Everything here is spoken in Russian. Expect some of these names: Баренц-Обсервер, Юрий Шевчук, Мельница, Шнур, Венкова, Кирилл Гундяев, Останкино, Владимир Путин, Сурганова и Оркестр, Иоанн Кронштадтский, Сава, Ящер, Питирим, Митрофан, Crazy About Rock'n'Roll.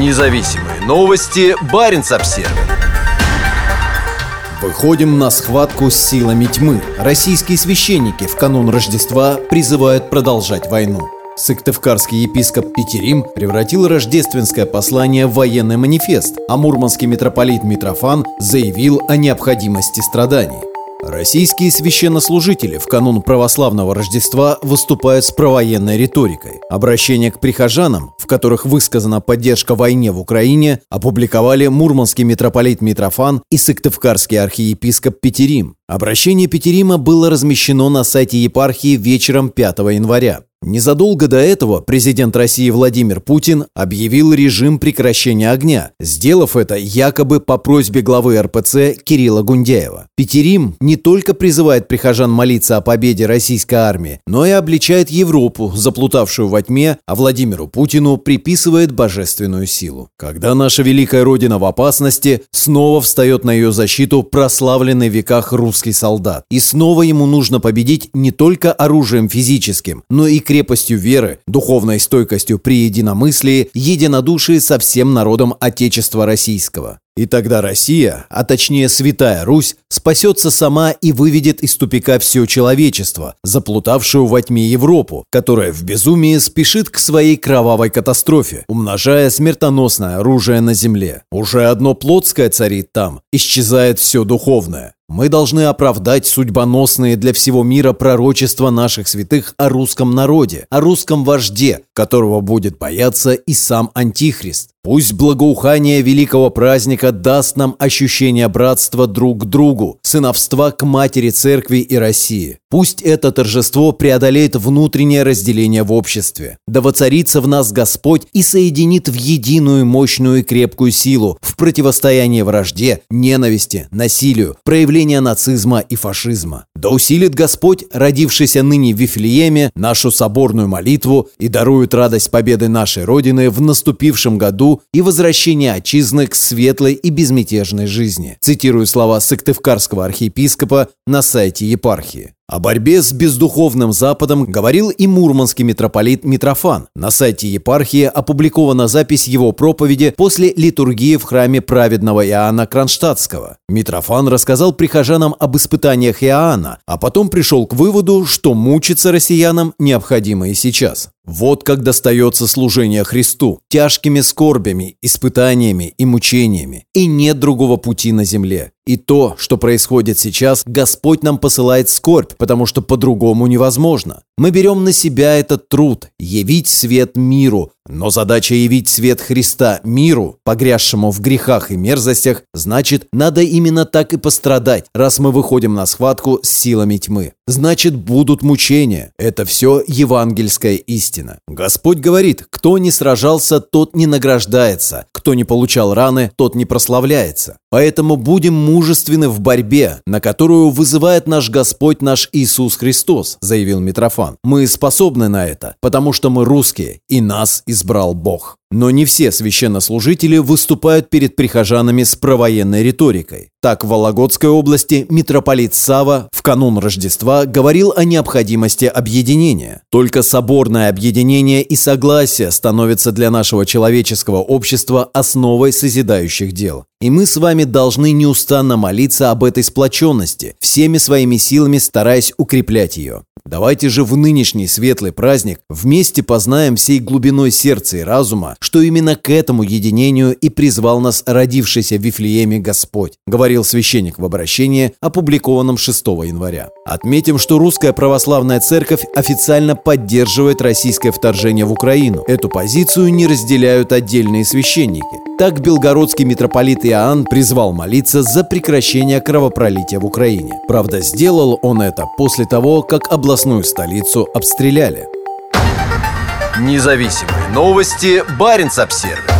Независимые новости. Баренц-Обсервер. Выходим на схватку с силами тьмы. Российские священники в канун Рождества призывают продолжать войну. Сыктывкарский епископ Питирим превратил рождественское послание в военный манифест, а мурманский митрополит Митрофан заявил о необходимости страданий. Российские священнослужители в канун православного Рождества выступают с провоенной риторикой. Обращение к прихожанам, в которых высказана поддержка войне в Украине, опубликовали мурманский митрополит Митрофан и сыктывкарский архиепископ Питирим. Обращение Питирима было размещено на сайте епархии вечером 5 января. Незадолго до этого президент России Владимир Путин объявил режим прекращения огня, сделав это якобы по просьбе главы РПЦ Кирилла Гундяева. Питирим не только призывает прихожан молиться о победе российской армии, но и обличает Европу, заплутавшую во тьме, а Владимиру Путину приписывает божественную силу. Когда наша великая родина в опасности, снова встает на ее защиту прославленный в веках русский солдат. И снова ему нужно победить не только оружием физическим, но и крепостью веры, духовной стойкостью при единомыслии, единодушии со всем народом Отечества Российского. И тогда Россия, а точнее Святая Русь, спасется сама и выведет из тупика все человечество, заплутавшую во тьме Европу, которая в безумии спешит к своей кровавой катастрофе, умножая смертоносное оружие на земле. Уже одно плотское царит там, исчезает все духовное. Мы должны оправдать судьбоносные для всего мира пророчества наших святых о русском народе, о русском вожде, которого будет бояться и сам Антихрист. Пусть благоухание великого праздника даст нам ощущение братства друг к другу, сыновства к матери церкви и России. Пусть это торжество преодолеет внутреннее разделение в обществе. Да воцарится в нас Господь и соединит в единую мощную и крепкую силу в противостоянии вражде, ненависти, насилию, проявления нацизма и фашизма. Да усилит Господь, родившийся ныне в Вифлееме, нашу соборную молитву и дарует радость победы нашей Родины в наступившем году и возвращение отчизны к светлой и безмятежной жизни. Цитирую слова сыктывкарского архиепископа на сайте епархии. О борьбе с бездуховным Западом говорил и мурманский митрополит Митрофан. На сайте епархии опубликована запись его проповеди после литургии в храме праведного Иоанна Кронштадтского. Митрофан рассказал прихожанам об испытаниях Иоанна, а потом пришел к выводу, что мучиться россиянам необходимо и сейчас. Вот как достается служение Христу – тяжкими скорбями, испытаниями и мучениями. И нет другого пути на земле. И то, что происходит сейчас, Господь нам посылает скорбь, потому что по-другому невозможно. Мы берем на себя этот труд – явить свет миру. Но задача явить свет Христа миру, погрязшему в грехах и мерзостях, значит, надо именно так и пострадать, раз мы выходим на схватку с силами тьмы. Значит, будут мучения. Это все евангельская истина. Господь говорит, кто не сражался, тот не награждается, кто не получал раны, тот не прославляется. Поэтому будем мужественны в борьбе, на которую вызывает наш Господь, наш Иисус Христос, заявил Митрофан. Мы способны на это, потому что мы русские, и нас избрал Бог. Но не все священнослужители выступают перед прихожанами с провоенной риторикой. Так, в Вологодской области митрополит Сава в канун Рождества говорил о необходимости объединения. Только соборное объединение и согласие становятся для нашего человеческого общества основой созидающих дел. И мы с вами должны неустанно молиться об этой сплоченности, всеми своими силами стараясь укреплять ее. Давайте же в нынешний светлый праздник вместе познаем всей глубиной сердца и разума, что именно к этому единению и призвал нас родившийся в Вифлееме Господь, говорил священник в обращении, опубликованном 6 января. Отметим, что Русская Православная Церковь официально поддерживает российское вторжение в Украину. Эту позицию не разделяют отдельные священники. Так, белгородский митрополит Иоанн призвал молиться за прекращение кровопролития в Украине. Правда, сделал он это после того, как областную столицу обстреляли. Независимые новости. Баренц-Обсервер.